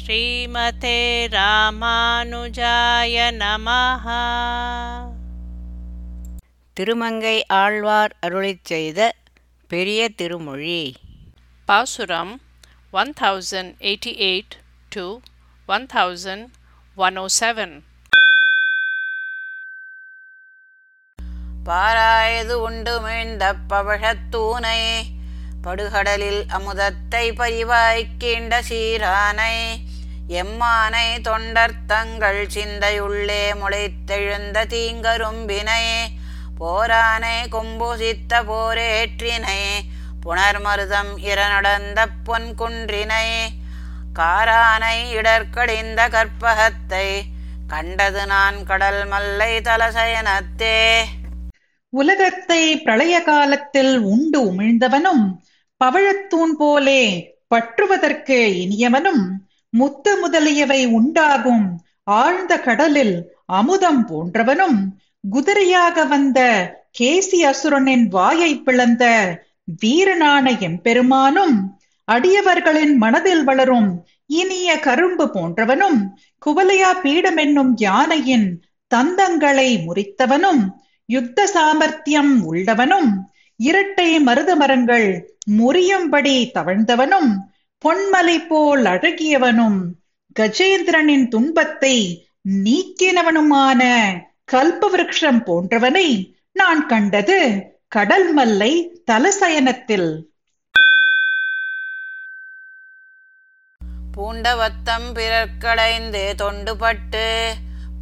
ஸ்ரீமதே ராமானுஜாய நமஹ. திருமங்கை ஆழ்வார் அருளிச் செய்த பெரிய திருமொழி பாசுரம் 1088 to 1107. பாராயது உண்டு மீழ்ந்த பவழத்தூனை படுகடலில் அமுதத்தை பரிவாய்க்கீண்ட சீரானை எம்மானை தொண்டர் தங்கள் சிந்தையுள்ளே முளைத்தெழுந்த தீங்கரும்பினை போரானை கொம்புசித்த போரேற்றினை புனர்மருதம் இறநடந்த பொன் குன்றினை காரானை இடர்கடிந்த கற்பகத்தை கண்டது நான் கடல் மல்லை தலசயனத்தே. உலகத்தை பிரளய காலத்தில் உண்டு உமிழ்ந்தவனும் பவழத்தூண் போலே பற்றுவதற்கு இனியவனும் முத்து முதலியவை உண்டாகும் ஆழ்ந்த கடலில் அமுதம் போன்றவனும் குதிரையாக வந்த கேசி அசுரனின் வாயை பிளந்த வீரனான எம்பெருமானும் அடியவர்களின் மனதில் வளரும் இனிய கரும்பு போன்றவனும் குவலய பீடம் என்னும் யானையின் தந்தங்களை முறித்தவனும் யுத்த சாமர்த்தியம் உள்ளவனும் இரட்டை மருதமரங்கள் முறியும்படி தவழ்ந்தவனும் பொன்மலை போல் அழகியவனும் கஜேந்திரனின் துன்பத்தை நீக்கினவனுமான கல்பவிருக்ஷம் போன்றவனை நான் கண்டது கடல் மல்லை தலசயனத்தில். பூண்டவத்தம் பிறர்க்கடைந்து தொண்டுபட்டு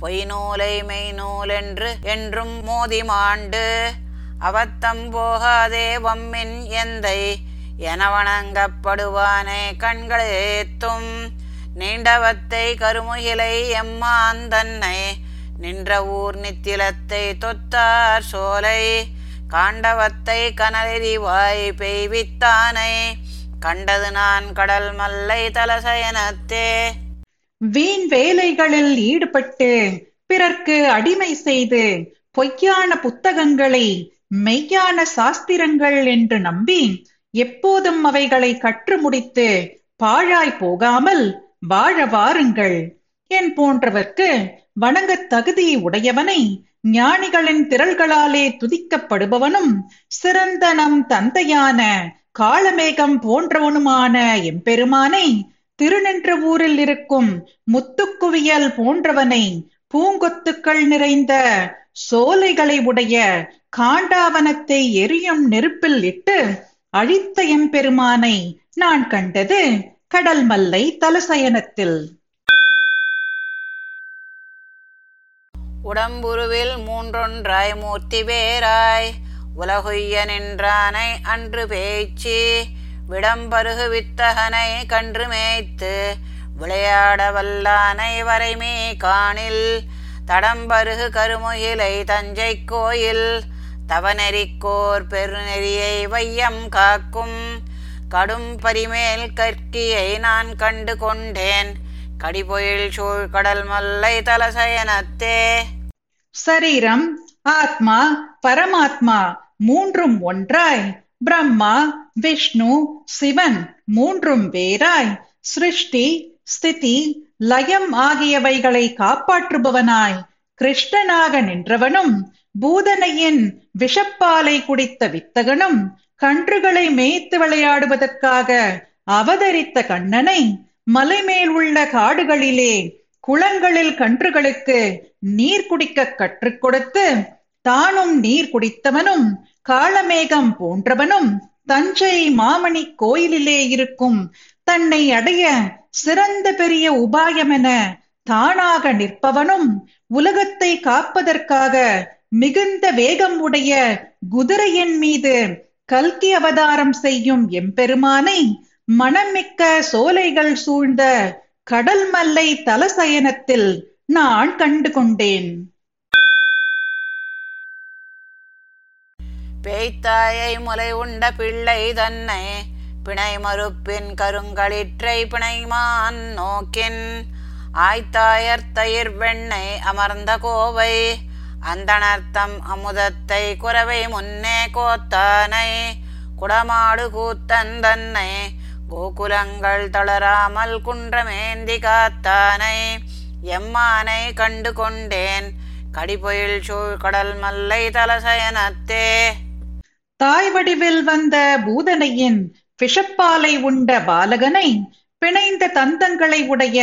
பொய்நூலை மெய்நூலென்று என்றும் மோதி மாண்டு அவத்தம் போகாதே வம்மின் எந்தை என வணங்கப்படுவானே கண்களேத்தும் நீண்டவத்தை கருமுகிலை எம்மான் தன்னை நின்ற ஊர் நித்திலத்தை தொத்தார் சோலை காண்டவத்தை கனலெறிவாய் பெய்வித்தானை கண்டது நான் கடல் மல்லை தலசயனத்தே. வீண் வேலைகளில் ஈடுபட்டு பிறர்க்கு அடிமை செய்து பொய்யான புத்தகங்களை மெய்யான சாஸ்திரங்கள் என்று நம்பி எப்போதும் அவைகளை கற்று முடித்து பாழாய் போகாமல் வாழ வாருங்கள். என் போன்றவர்க்கு வணங்க தகுதி உடையவனை ஞானிகளின் திரள்களாலே துதிக்கப்படுபவனும் சிறந்த நம் தந்தையான காளமேகம் போன்றவனுமான எம்பெருமானை திருநின்ற ஊரில் இருக்கும் முத்துக்குவியல் போன்றவனை பூங்கொத்துக்கள் நிறைந்த சோலைகளை உடைய காண்டாவனத்தை எரியும் நெருப்பில் இட்டு அழித்த எம்பெருமானை நான் கண்டது கடல் மல்லை தலசயனத்தில். உடம்புருவில் மூன்றொன்றாய் மூர்த்தி பேராய் உலகுய்ய நின்றானை அன்று பேச்சு விடம்பருகு வித்தகனை கன்று மேய்த்து விளையாட வல்லானை வரைமே காணில் தடம்பருகு கருமுகிலை தஞ்சை கோயில் தவநெறிக்கோர் பெருநெறியை வையம் காக்கும் கடும் பரிமேல் கற்கியை நான் கண்டு கொண்டேன் கடிபொயில் சூழ் கடல் மல்லை தலசயனத்தே. சரீரம், ஆத்மா, பரமாத்மா மூன்றும் ஒன்றாய் பிரம்மா, விஷ்ணு, சிவன் மூன்றும் வேறாய் சிருஷ்டி, ஸ்திதி, லயம் ஆகியவைகளை காப்பாற்றுபவனாய் கிருஷ்ணனாக நின்றவனும் பூதனையின் விஷப்பாலை குடித்த வித்தகனும் கன்றுகளை மேய்த்து விளையாடுவதற்காக அவதரித்த கண்ணனை மலைமேல் உள்ள காடுகளிலே குளங்களில் கன்றுகளுக்கு நீர் குடிக்க கற்றுக் கொடுத்து தானும் நீர் குடித்தவனும் காளமேகம் போன்றவனும் தஞ்சை மாமணி கோயிலிலே இருக்கும் தன்னை அடைய சிறந்த பெரிய உபாயமென தானாக நிற்பவனும் உலகத்தை காப்பதற்காக மிகுந்த வேகம் உடைய குதிரையின் மீது கல்கி அவதாரம் செய்யும் எம்பெருமானை மனமிக்க சோலைகள் சூழ்ந்த கடல் மல்லை தலசயனத்தில் நான் கண்டு கொண்டேன். பேய்த்தாயை முலை உண்ட பிள்ளை தன்னை பிணை மறுப்பின் கருங்களிற்றை பிணைமான் நோக்கின் ஆய்த்தாயர் தயிர் வெண்ணை அமர்ந்த கோவை அந்தனர்த்தம் அமுதத்தை குறவை முன்னே கோத்தானை குடமாடு கூத்தன் தன்னை கோகுலங்கள் தளராமல் குன்றமேந்தி காத்தானை எம்மானை கண்டு கொண்டேன் கடிபொயில் சூழ் கடல் மல்லை தலசயனத்தே. தாய் வடிவில் வந்த பூதனையின் விஷப்பாலை உண்ட பாலகனை, பிணைந்த தந்தங்களை உடைய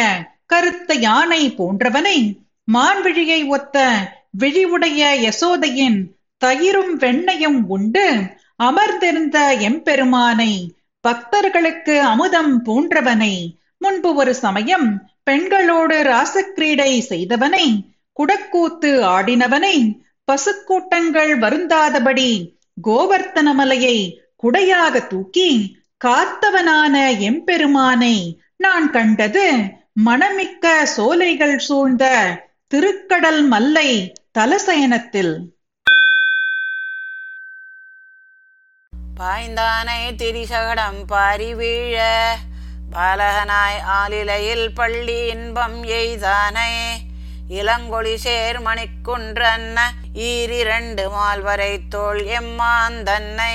கருத்த யானை போன்றவனை, மான்விழியை ஒத்த விழிவுடைய யசோதையின் தயிரும் வெண்ணையும் உண்டு அமர்ந்திருந்த எம்பெருமானை, பக்தர்களுக்கு அமுதம் போன்றவனை, முன்பு ஒரு சமயம் பெண்களோடு ராசக்கிரீடை செய்தவனை, குடக்கூத்து ஆடினவனை, பசுக்கூட்டங்கள் வருந்தாதபடி கோவர்த்தன மலையை குடையாக தூக்கி காத்தவனான எம்பெருமானை நான் கண்டது மனமிக்க சோலைகள் சூழ்ந்த திருக்கடல் மல்லை தலசயனத்தில். பாய்ந்தானை திரிசகடம் பாரி வீழ பாலகனாய் ஆலிலையில் பள்ளி இன்பம் எய்தானை இளங்கொழி சேர்மணிக்குன்றன்ன ஈரிரண்டு மால்வரை தோல் எம்மான் தன்னை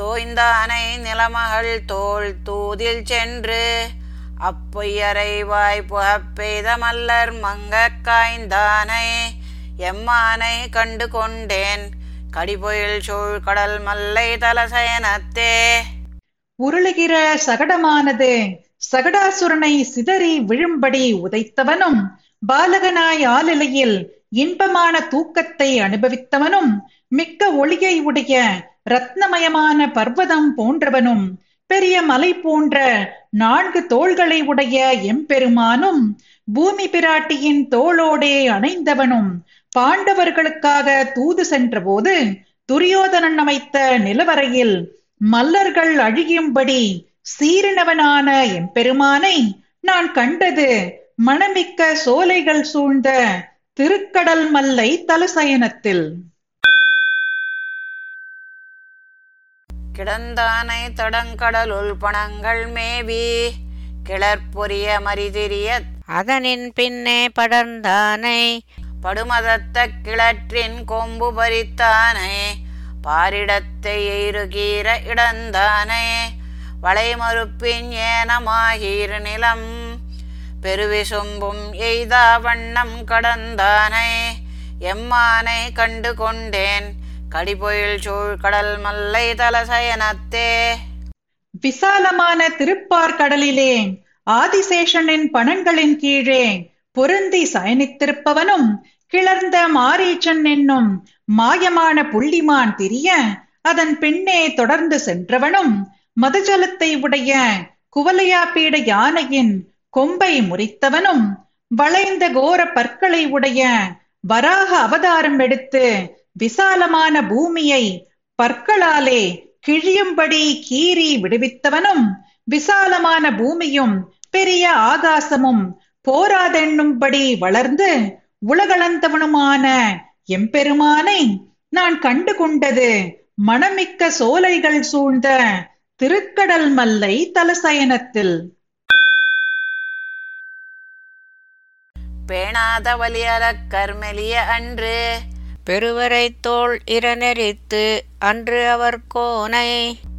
தோய்ந்தானை நிலமகள் தோல் தூதில் சென்று அப்பொய்யறைவாய் புகப்பெய்த மல்லர் மங்க காய்ந்தானை எம்மானை கண்டு கொண்டேன் கடிபொயில் சூழ் கடல் மல்லை தலசயனத்தே. உருளுகிற சகடமானது சகடாசுரனை சிதறி விழும்படி உதைத்தவனும், பாலகனாய் ஆலிலையில் இன்பமான தூக்கத்தை அனுபவித்தவனும், மிக்க ஒளியை உடைய ரத்னமயமான பர்வதம் போன்றவனும், பெரிய மலை போன்ற நான்கு தோள்களை உடைய எம்பெருமானும், பூமி பிராட்டியின் தோளோடே அணைந்தவனும், பாண்டவர்களுக்காக தூது சென்றபோது துரியோதனன் அமைத்த நிலவரையில் மல்லர்கள் அழியும்படி சீரினவனான எம்பெருமானை நான் கண்டது மனமிக்க சோலைகள் சூழ்ந்த திருக்கடல் மல்லை தலசயனத்தில். கிடந்தானை தடங்கடலுள் பணங்கள் மேவி கிளற்பொரிய மரிதிரிய அதனின் பின்னே படர்ந்தானை படுமதத்த கிளற்றின் கொம்பு பறித்தானே பாரிடத்தை எருகீர இடந்தானே வளைமறுப்பின் ஏனமாகீர் நிலம் பெருவிசும்பும் எய்தா வண்ணம் கடந்தானை எம்மானை கண்டு கொண்டேன் கடிபொயில் சூழ் கடல் மல்லை தலசயனத்தே. விசாலமான திருப்பார்கடலிலே ஆதிசேஷனின் பணங்களின் கீழே பொருந்தி சயனித்திருப்பவனும், கிளர்ந்த மாரீச்சன் என்னும் மாயமான புள்ளிமான் திரிய அதன் பின்னே தொடர்ந்து சென்றவனும், மதுஜலத்தை உடைய குவலய பீடயானையின் கொம்பை முறித்தவனும், வளைந்த கோர பற்களை உடைய வராக அவதாரம் எடுத்து விசாலமான பூமியை பற்களாலே கிழியும்படி கீறி விடுவித்தவனும், விசாலமான பூமியும் பெரிய ஆகாசமும் போராதென்னும்படி வளர்ந்து உலகளந்தவனுமான எம்பெருமானை நான் கண்டு கொண்டது மனமிக்க சோலைகள் சூழ்ந்த திருக்கடல் மல்லை தலசயனத்தில். பேணாத வலியல கர்மெலிய அன்று பெருவரை தோல் இரநெறித்து அன்று அவர் கோனை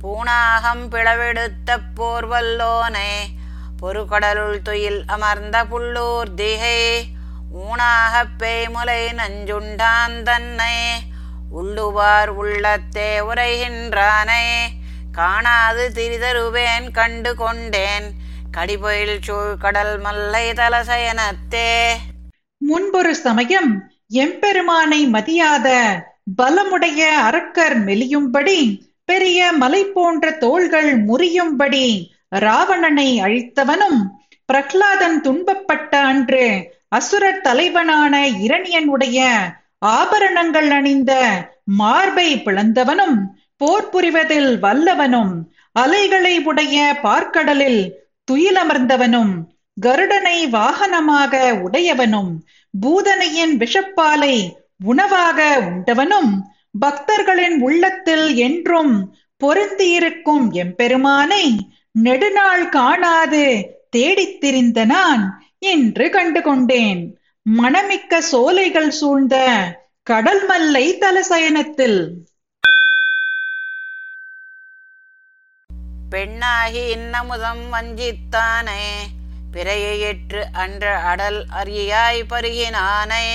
பூணாகம் பிளவெடுத்த போர்வல்லோனை பொறுகடலுள் துயில் அமர்ந்த புள்ளூர் திகை ஊனாகப் பேய்முலை நஞ்சுண்டான் தன்னை உள்ளுவார் உள்ளத்தே உரைகின்றானை காணாது திரிதருவேன் கண்டு கொண்டேன் கடிபொயில் சூழ் கடல் மல்லை தலசயனத்தே. முன்பொரு சமயம் எம்பெருமானை மதியாத பலமுடைய அரக்கர் மெலியும்படி பெரிய மலை போன்ற தோள்கள் முறியும்படி ராவணனை அழித்தவனும், பிரகலாதன் துன்பப்பட்ட அன்று அசுரர் தலைவனான இரணியன் உடைய ஆபரணங்கள் அணிந்த மார்பை பிளந்தவனும், போர் புரிவதில் வல்லவனும், அலைகளை உடைய பார்க்கடலில் துயிலமர்ந்தவனும், கருடனை வாகனமாக உடையவனும், பூதனையின் விஷப்பாலை உணவாக உண்டவனும், பக்தர்களின் உள்ளத்தில் என்றும் பொருந்தியிருக்கும் எம்பெருமானை நெடுநாள் காணாது தேடித் திரிந்த நான் என்று கண்டு கொண்டேன் மனமிக்க சோலைகள் சூழ்ந்த கடல் மல்லை தலசயனத்தில். பெண்ணாகி இன்னமுதம் வஞ்சித்தானே பிறையற்று அன்ற அடல் அரியாய் பருகினானே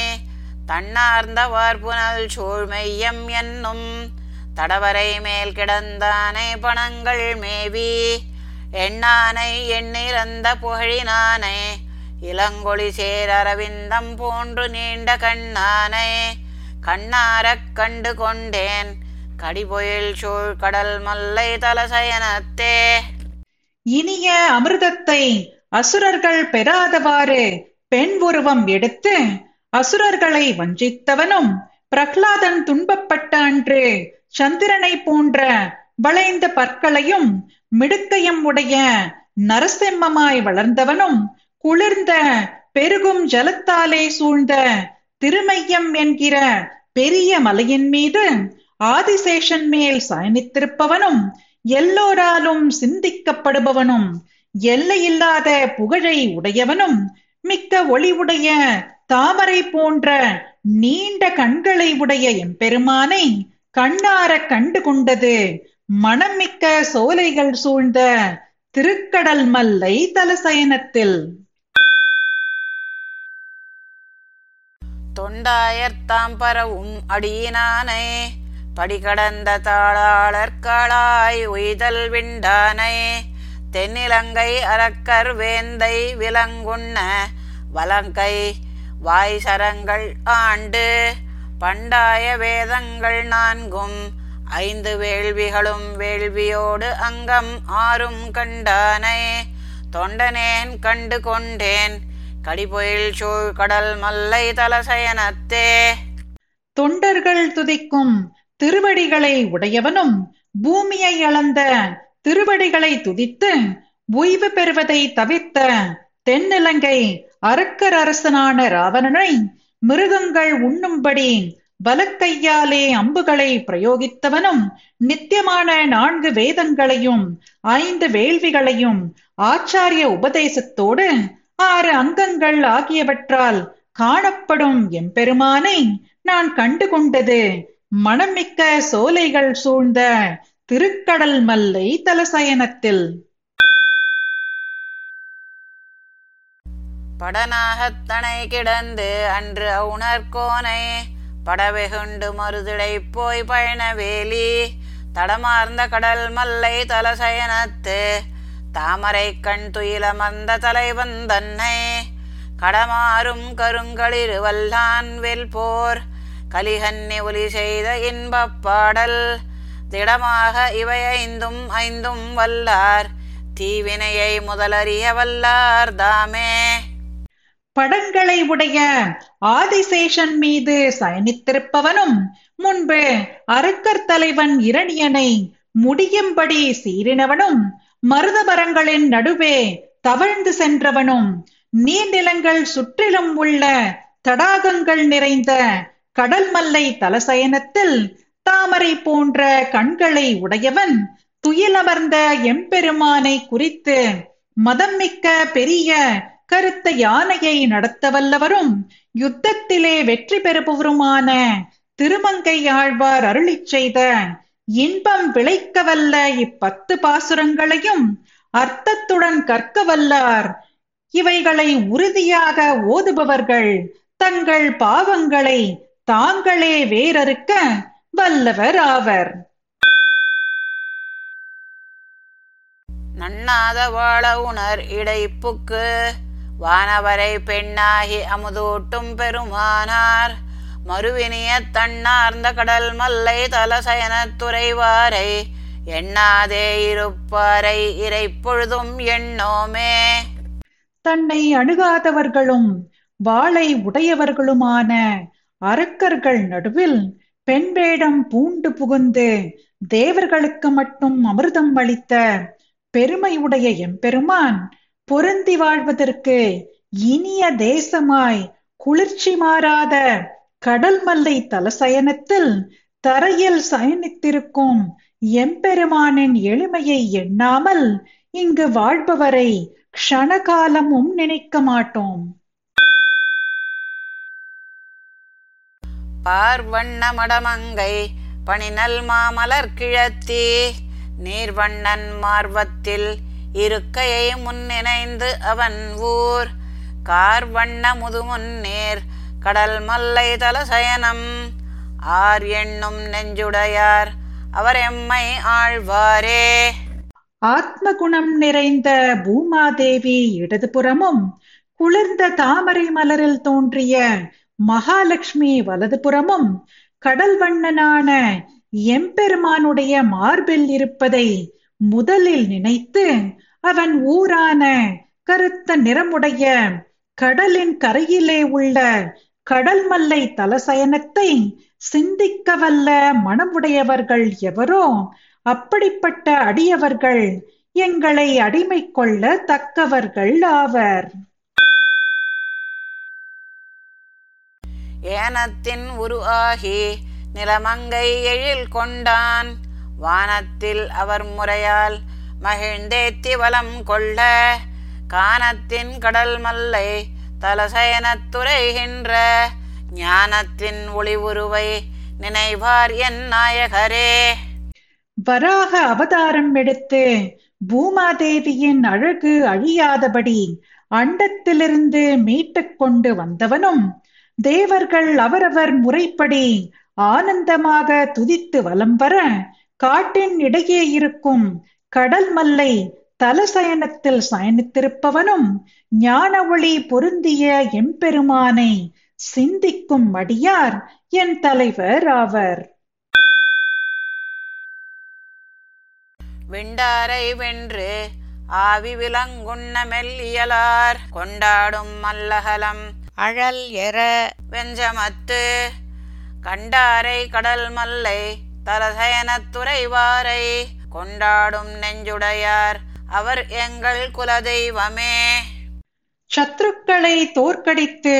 தன்னார்ந்த வார்புனல் சோழ்மையம் என்னும் தடவரை மேல் கிடந்தானே பணங்கள் மேவி எண்ணானை எண்ணிறந்த புகழினானே இளங்கொழி சேர் அரவிந்தம் போன்று நீண்ட கண்ணானை கண்ணாரக் கண்டு கொண்டேன் கடிபொயில் சோழ் கடல் மல்லை தலசயனத்தே. இனிய அமிர்தத்தை அசுரர்கள் பெறாதவாறு பெண் உருவம் எடுத்து அசுரர்களை வஞ்சித்தவனும் பிரகலாதன் துன்பப்பட்ட அன்று சந்திரனை போன்ற வளைந்த பற்களையும் மிடுக்கையும் உடைய நரசிம்மமாய் வளர்ந்தவனும் குளிர்ந்த பெருகும் ஜலத்தாலே சூழ்ந்த திருமையம் என்கிற பெரிய மலையின் மீது ஆதிசேஷன் மேல் சயனித்திருப்பவனும் எல்லோராலும் சிந்திக்கப்படுபவனும் எல்லையில்லாத புகழை உடையவனும் மிக்க ஒளிவுடைய தாமரை போன்ற நீண்ட கண்களை உடைய எம்பெருமானை கண்ணார கண்டு கொண்டது மனமிக்க சோலைகள் சூழ்ந்த திருக்கடல் மல்லை தலசயனத்தில். தொண்டாயர்த்தாம் பரவும் அடியினானே படிகடந்த தாளாளர்களாய் உய்தல் விண்டானே தென்னிலங்கை அரக்கர் வேந்தை விலங்குண்ண வலங்கை வாய் சரங்கள் ஆண்டு பண்டாய வேதங்கள் நான்கும் ஐந்து வேள்விகளும் வேள்வியோடு அங்கம் ஆறும் கண்டானே தொண்டனேன் கண்டு கொண்டேன் கடிபொயில் சூழ் கடல் மல்லை தலசயனத்தே. தொண்டர்கள் துதிக்கும் திருவடிகளை உடையவனும் பூமியை அளந்த திருவடிகளை துதித்து ஓய்வு பெறுவதை தவிர்த்த தென்னிலங்கை அரக்கர் அரசனான ராவணனை மிருகங்கள் உண்ணும்படி வலக்கையாலே அம்புகளை பிரயோகித்தவனும் நித்தியமான 4 வேதங்களையும் 5 வேள்விகளையும் ஆச்சாரிய உபதேசத்தோடு 6 அங்கங்கள் ஆகியவற்றால் காணப்படும் எம்பெருமானை நான் கண்டு கொண்டது மனமிக்க சோலைகள் சூழ்ந்த திருக்கடல் மல்லை தலசயனத்தில். படனாகத்தனை கிடந்து அன்று அவுணர்கோனை படவெகுண்டு மருதிடை போய் பயணவேலி தடமார்ந்த கடல் மல்லை தலசயனத்து தாமரை கண் துயிலமர்ந்த தலைவன் தன்னை கடமாறும் கருங்களிரு வல்லான் வெல் போர் கலிகன்னி ஒலி செய்த இன்பப் பாடல் திடமாக இவை ஐந்தும் ஐந்தும் வல்லார் தீவினையை முதலறிய வல்லார் தாமே. படங்களை உடைய ஆதிசேஷன் மீது சயனித்திருப்பவனும் முன்பு அரக்கர் தலைவன் இரணியனை முடியும்படி சீறினவனும் மருத மரங்களின் நடுவே தவழ்ந்து சென்றவனும் நீர்நிலங்கள் சுற்றிலும் உள்ள தடாகங்கள் நிறைந்த கடல் மல்லை தலசயனத்தில் தாமரை போன்ற கண்களை உடையவன் துயிலமர்ந்த எம்பெருமானை குறித்து மதம் மிக்க பெரிய கருத்த யானையை நடத்த வல்லவரும் யுத்தத்திலே வெற்றி பெறுபவருமான திருமங்கை ஆழ்வார் அருளி செய்த இன்பம் விளைக்க வல்ல 10 பாசுரங்களையும் அர்த்தத்துடன் கற்க வல்லார். இவைகளை உறுதியாக ஓதுபவர்கள் தங்கள் பாவங்களை தாங்களே வேறறுக்க வல்லவர் ஆவர். நண்ணாத வாழ உணர் இடைப்புக்கு வானவரை பெண்ணாகி அமுதூட்டும் பெருமானார் மறுவினிய தன்னார்ந்த கடல் மல்லை தலசயனத்துறைவாரை எண்ணாதே இருப்பாரை இறை பொழுதும் எண்ணோமே. தன்னை அணுகாதவர்களும் வாளை உடையவர்களுமான அரக்கர்கள் நடுவில் பெண் வேடம் பூண்டு புகுந்து தேவர்களுக்கு மட்டும் அமிர்தம் அளித்த பெருமையுடைய எம்பெருமான் பொருந்தி வாழ்வதற்கு இனிய தேசமாய் குளிர்ச்சி மாறாத கடல் மல்லை தலசயனத்தில் தரையில் சயனித்திருக்கும் எம்பெருமானின் எளிமையை எண்ணாமல் இங்கு வாழ்பவரை க்ஷணகாலமும் நினைக்க மாட்டோம். பார்வண்ண மடமங்கை பணிநல் மாமலர் கிழத்தி நீர்வண்ணன் மார்வத்தில் இருக்கையை முன்னிணைந்து அவன் ஊர் கார்வண்ண முதுமுன்னேர் கடல் மல்லை தலசயனம் ஆர் எண்ணும் நெஞ்சுடையார் அவர் எம்மை ஆழ்வாரே. ஆத்ம குணம் நிறைந்த பூமாதேவி இடதுபுறமும், குளிர்ந்த தாமரை மலரில் தோன்றிய மகாலட்சுமி வலதுபுறமும், கடல் வண்ணனான எம்பெருமானுடைய மார்பில் இருப்பதை முதலில் நினைத்து அவன் ஊரான கருத்த நிறமுடைய கடலின் கரையிலே உள்ள கடல் மல்லை தலசயனத்தை சிந்திக்க வல்ல மனமுடையவர்கள் எவரோ அப்படிப்பட்ட அடியவர்கள் எங்களை அடிமை கொள்ள தக்கவர்கள் ஆவர். ஏனத்தின் உருவாகி நிலமங்கை எழில் கொண்டான் வானத்தில் அவர் முறையால் மகிழ்ந்தேத்தி வலம் கொள்ள கானத்தின் கடல் மல்லை தலசயனத்துறைகின்ற ஞானத்தின் ஒளி உருவை நினைவார் என் நாயகரே. வராக அவதாரம் எடுத்து பூமாதேவியின் அழகு அழியாதபடி அண்டத்திலிருந்து மீட்டு கொண்டு வந்தவனும், தேவர்கள் அவரவர் முறைப்படி ஆனந்தமாக துதித்து வலம் வர காட்டின் இடையே இருக்கும் கடல் மல்லை தலசயனத்தில் சயனித்திருப்பவனும், ஞான ஒளி பொருந்திய எம்பெருமானை சிந்திக்கும் அடியார் என் தலைவர் ஆவர். விண்டாரை வென்று ஆவி விலங்குண்ண மெல்லியலார் கொண்டாடும் மல்லகலம் அழல் எற வெஞ்சமத்து கண்டாரை கடல் மல்லை தலசயனத்துறைவாரை கொண்டாடும் நெஞ்சுடையார் அவர் எங்கள் குலதெய்வமே. சத்துருக்களை தோற்கடித்து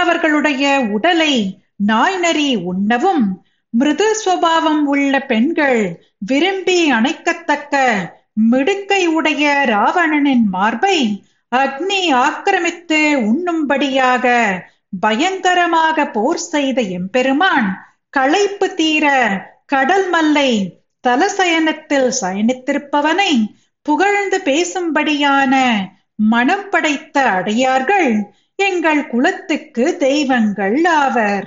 அவர்களுடைய உடலை நாய்நரி உண்ணவும், மிருது சுபாவம் உள்ள பெண்கள் விரும்பி அணைக்கத்தக்க மிடுக்கை உடைய ராவணனின் மார்பை அக்னி ஆக்கிரமித்து உண்ணும்படியாக பயங்கரமாக போர் செய்த எம்பெருமான் களைப்பு தீர கடல் மல்லை தலசயனத்தில் சயனித்திருப்பவனை புகழ்ந்து பேசும்படியான மனம் படைத்த அடியார்கள் எங்கள் குலத்துக்கு தெய்வங்கள் ஆவர்.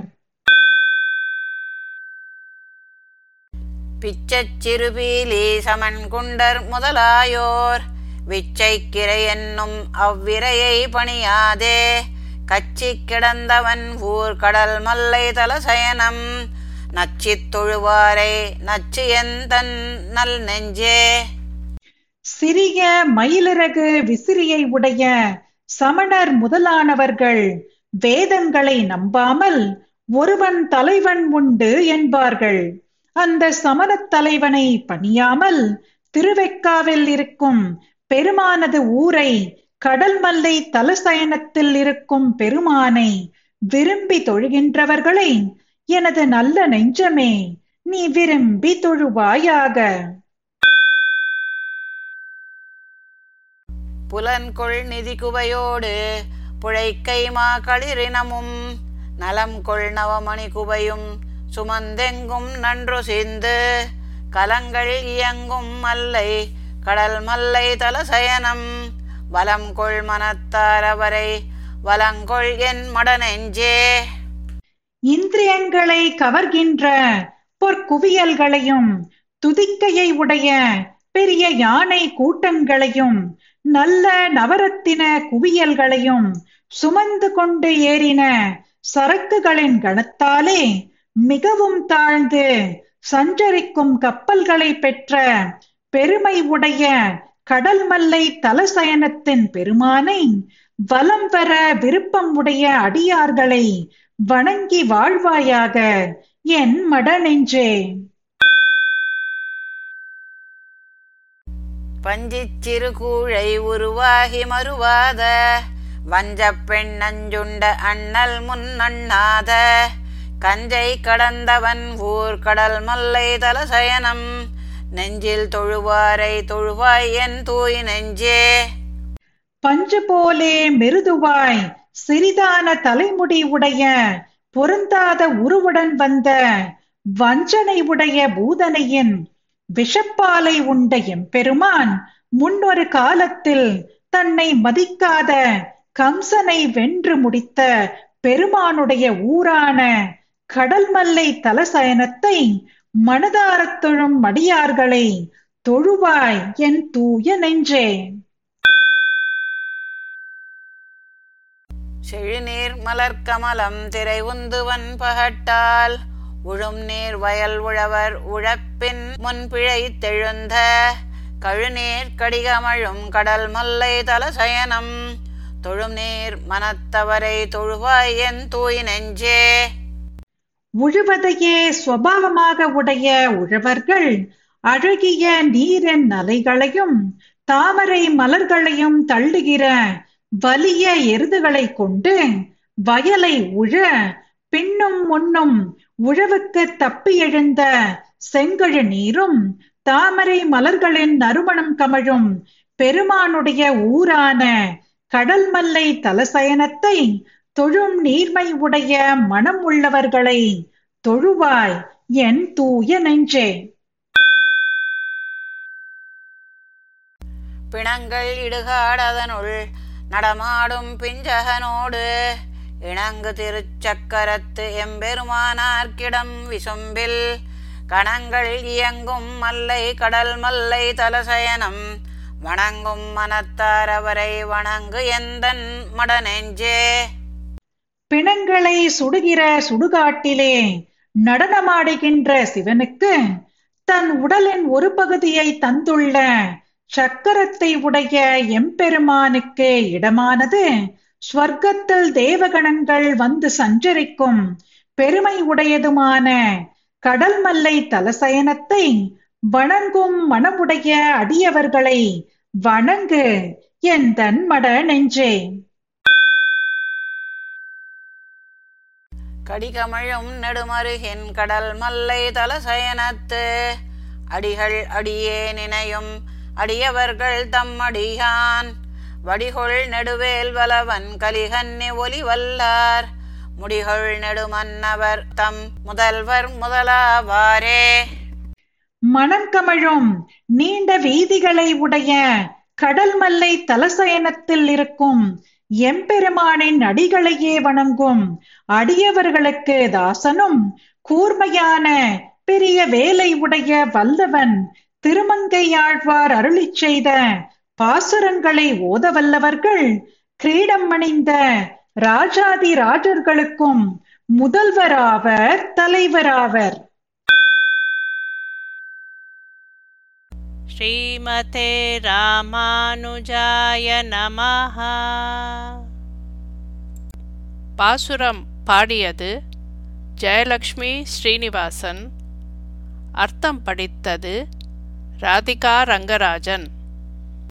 பிச்சச்சிறுபீலி சமன் குண்டர் முதலாயோர் விச்சைக்கிரை என்னும் அவ்விரையை பணியாதே கச்சி கிடந்தவன் ஊர் கடல் மல்லை தலசயனம் நச்சி தொழுவாரை நச்சு எந்தன் நல் நெஞ்சே. சிறிய மயிலிறகு விசிறியை உடைய சமணர் முதலானவர்கள் வேதங்களை நம்பாமல் ஒருவன் தலைவன் உண்டு என்பார்கள். அந்த சமணத் தலைவனை பணியாமல் திருவெக்காவில் இருக்கும் பெருமானது ஊரை கடல் மல்லை தலசயனத்தில் இருக்கும் பெருமானை விரும்பி தொழுகின்றவர்களை எனது நல்ல நெஞ்சமே நீ விரும்பி தொழுவாயாக. புலன்கொள் நிதி குவையோடு புழைக்கை மா களிரினமும் நலம் கொள் நவமணி குவையும் சுமந்தெங்கும் நன்று சேர்ந்து கலங்கள் இயங்கும் மல்லை கடல் மல்லை தலசயனம் வலம் கொள் மனத்தாரவரை வலங்கொள் என் மடனெஞ்சே. இந்திரியங்களை கவர்கின்ற பொற்குவியல்களையும் துதிக்கையை உடைய பெரிய யானை கூட்டங்களையும் நல்ல நவரத்தின குவியல்களையும் சுமந்து கொண்டு ஏறின சரக்குகளின் கணத்தாலே மிகவும் தாழ்ந்து சஞ்சரிக்கும் கப்பல்களை பெற்ற பெருமை உடைய கடல் மல்லை தலசயனத்தின் பெருமானை வலம் வர விருப்பம் உடைய அடியார்களை வணங்கி வாழ்வாயாக என் மடனெஞ்சே. பஞ்சிச்சிறு கூழை உருவாகி மறுவாத வஞ்சப் பெண் நஞ்சுண்ட அண்ணல் முன் அண்ணாத கஞ்சை கடந்தவன் ஊர் கடல் மல்லை தலசயனம் நெஞ்சில் தொழுவாரை தொழுவாய் என் தூய் நெஞ்சே. பஞ்சு போலே மிருதுவாய் சிறிதான தலைமுடி உடைய பொருந்தாத உருவுடன் வந்த வஞ்சனை உடைய பூதனையின் விஷப்பாலை உண்ட எம்பெருமான் முன்னொரு காலத்தில் தன்னை மதிக்காத கம்சனை வென்று முடித்த பெருமானுடைய ஊரான கடல்மல்லை தலசயனத்தை மனதாரத் தொழும் மடியார்களை தொழுவாய் என் தூய நெஞ்சே. செழுநீர் மலர் கமலம் திரை உந்துவன் பகட்டால் உழும் நீர் வயல் உழவர் உழப்பின் முன்பிழை தெழுந்த கழுநீர் கடிகமழும் கடல் மல்லை தலசயனம் தொழும் நீர் மனத்தவரை தொழுவாய் என் தூய் நெஞ்சே. உழுவதையே சுபாவமாக உடைய உழவர்கள் அழகிய நீரின் அலைகளையும் தாமரை மலர்களையும் தள்ளுகிற வலிய எருதுகளை கொண்டு வயலை உழ பின்னும் முன்னும் உழவுக்கு தப்பி எழுந்த செங்கழு நீரும் தாமரை மலர்களின் நறுமணம் கமழும் பெருமானுடைய ஊரான கடல் மல்லை தலசயனத்தை தொழும் நீர்மை உடைய மனம் உள்ளவர்களை தொழுவாய் என் தூய நெஞ்சே. பிணங்கள் இடுகாடதனுள் நடமாடும் பிஞ்சகனோடு இணங்கு திருச்சக்கரத்து எம்பெருமானார்க்கிடம் விசும்பில் கணங்கள் இயங்கும் மல்லை கடல் மல்லை தலசயனம் வணங்கும் மனத்தாரவரை வணங்கு எந்தன் மடநெஞ்சே. பிணங்களை சுடுகிற சுடுகாட்டிலே நடனமாடுகின்ற சிவனுக்கு தன் உடலின் ஒரு பகுதியை தந்துள்ள சக்கரத்தை உடைய எம்பெருமானுக்கு இடமானது ஸ்வர்க்கத்தில் தேவகணங்கள் வந்து சஞ்சரிக்கும் பெருமை உடையதுமான கடல் மல்லை தலசயனத்தை வணங்கும் மனமுடைய அடியவர்களை வணங்கு என் தன் மட நெஞ்சே. கடிகமழும் நெடுமருகின் கடல் மல்லை தலசயனத்து அடிகள் அடியே நினையும் அடியவர்கள் தம்மடியான் வடிகொள் நெடுவேல் வலவன் கலிகன்னி ஒலி வல்லார் முடிகொள் நெடுமன்னவர் தம் முதல்வர் முதலாவாரே. மனம் கமழும் நீண்ட வீதிகளை உடைய கடல் மல்லை தலசயனத்தில் இருக்கும் எம்பெருமானின் அடிகளையே வணங்கும் அடியவர்களுக்கு தாசனும் கூர்மையான பெரிய வேலை உடைய வல்லவன் திருமங்கை ஆழ்வார் அருளிச் செய்த பாசுரங்களை ஓத வல்லவர்கள் கிரீடம் அணிந்த ராஜாதி ராஜர்களுக்கும் முதல்வராவர் தலைவராவர். ஸ்ரீமதே ராமானுஜாய நமஹ. பாசுரம் பாடியது ஜெயலட்சுமி ஸ்ரீநிவாசன். அர்த்தம் படித்தது ராதிகா ரங்கராஜன்.